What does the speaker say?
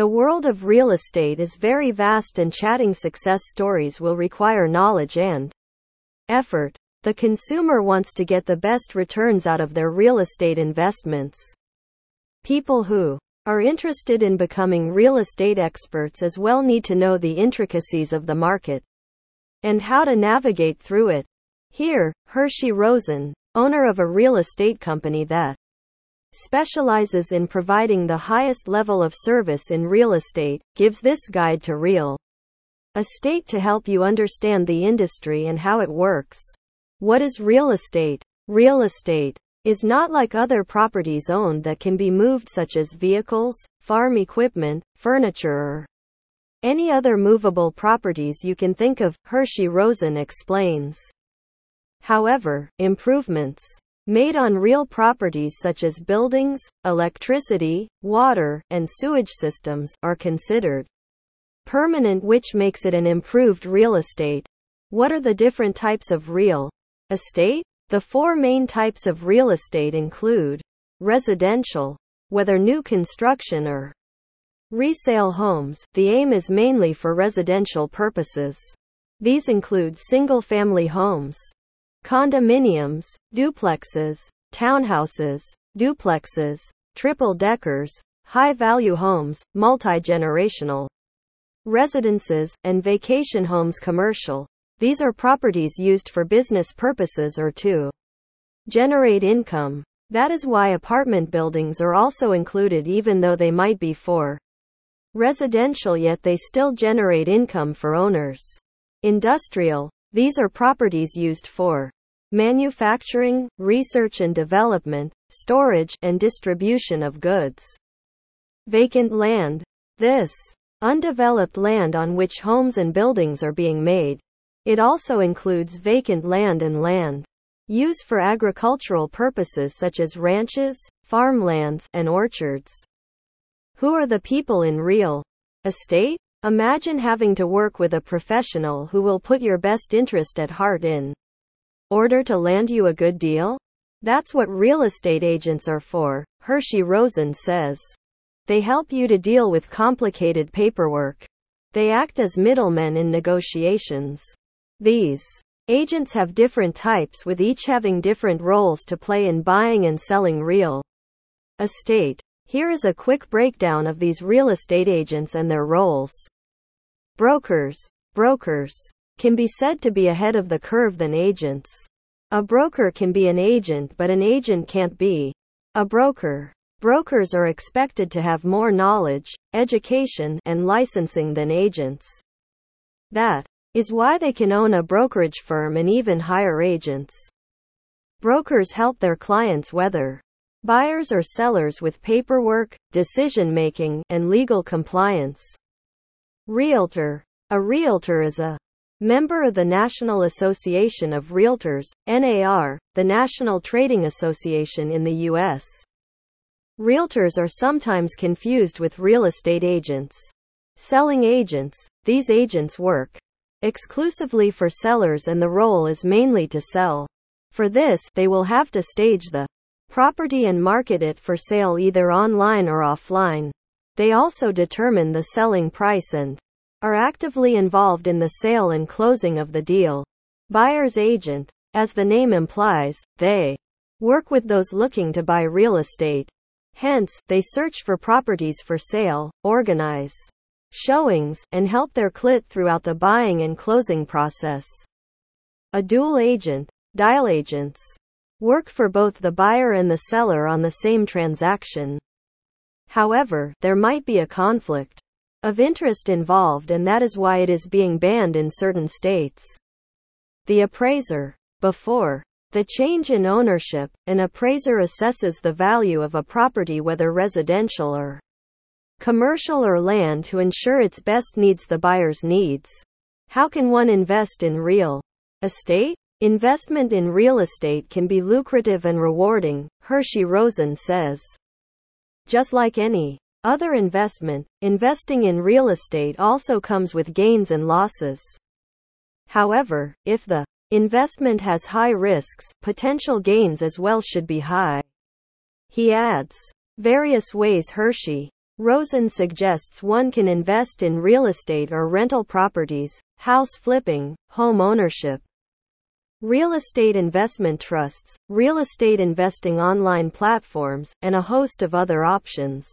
The world of real estate is very vast, and chatting success stories will require knowledge and effort. The consumer wants to get the best returns out of their real estate investments. People who are interested in becoming real estate experts as well need to know the intricacies of the market and how to navigate through it. Here, Hershey Rosen, owner of a real estate company that specializes in providing the highest level of service in real estate, gives this guide to real estate to help you understand the industry and how it works. What is real estate? Real estate is not like other properties owned that can be moved, such as vehicles, farm equipment, furniture, or any other movable properties you can think of, Hershey Rosen explains. However, improvements made on real properties such as buildings, electricity, water, and sewage systems are considered permanent, which makes it an improved real estate. What are the different types of real estate? The four main types of real estate include residential, whether new construction or resale homes. The aim is mainly for residential purposes. These include single-family homes, condominiums, duplexes, townhouses, duplexes, triple-deckers, high-value homes, multi-generational residences, and vacation homes commercial. These are properties used for business purposes or to generate income. That is why apartment buildings are also included, even though they might be for residential, yet they still generate income for owners. Industrial. These are properties used for manufacturing, research and development, storage, and distribution of goods. Vacant land. This undeveloped land on which homes and buildings are being made. It also includes vacant land and land used for agricultural purposes such as ranches, farmlands, and orchards. Who are the people in real estate? Imagine having to work with a professional who will put your best interest at heart in order to land you a good deal. That's what real estate agents are for, Hershey Rosen says. They help you to deal with complicated paperwork. They act as middlemen in negotiations. These agents have different types, with each having different roles to play in buying and selling real estate. Here is a quick breakdown of these real estate agents and their roles. Brokers. Brokers can be said to be ahead of the curve than agents. A broker can be an agent, but an agent can't be a broker. Brokers are expected to have more knowledge, education, and licensing than agents. That is why they can own a brokerage firm and even hire agents. Brokers help their clients, whether buyers or sellers, with paperwork, decision-making, and legal compliance. Realtor. A realtor is a member of the National Association of Realtors, NAR, the national trading association in the U.S. Realtors are sometimes confused with real estate agents. Selling agents. These agents work exclusively for sellers, and the role is mainly to sell. For this, they will have to stage the property and market it for sale either online or offline. They also determine the selling price and are actively involved in the sale and closing of the deal. Buyer's agent. As the name implies, they work with those looking to buy real estate. Hence, they search for properties for sale, organize showings, and help their client throughout the buying and closing process. A dual agent. Dual agents work for both the buyer and the seller on the same transaction. However, there might be a conflict of interest involved, and that is why it is being banned in certain states. The appraiser. Before the change in ownership, an appraiser assesses the value of a property, whether residential or commercial or land, to ensure its best meets the buyer's needs. How can one invest in real estate? Investment in real estate can be lucrative and rewarding, Hershey Rosen says. Just like any other investment, investing in real estate also comes with gains and losses. However, if the investment has high risks, potential gains as well should be high, he adds. Various ways Hershey Rosen suggests one can invest in real estate or rental properties, house flipping, home ownership, real estate investment trusts, real estate investing online platforms, and a host of other options.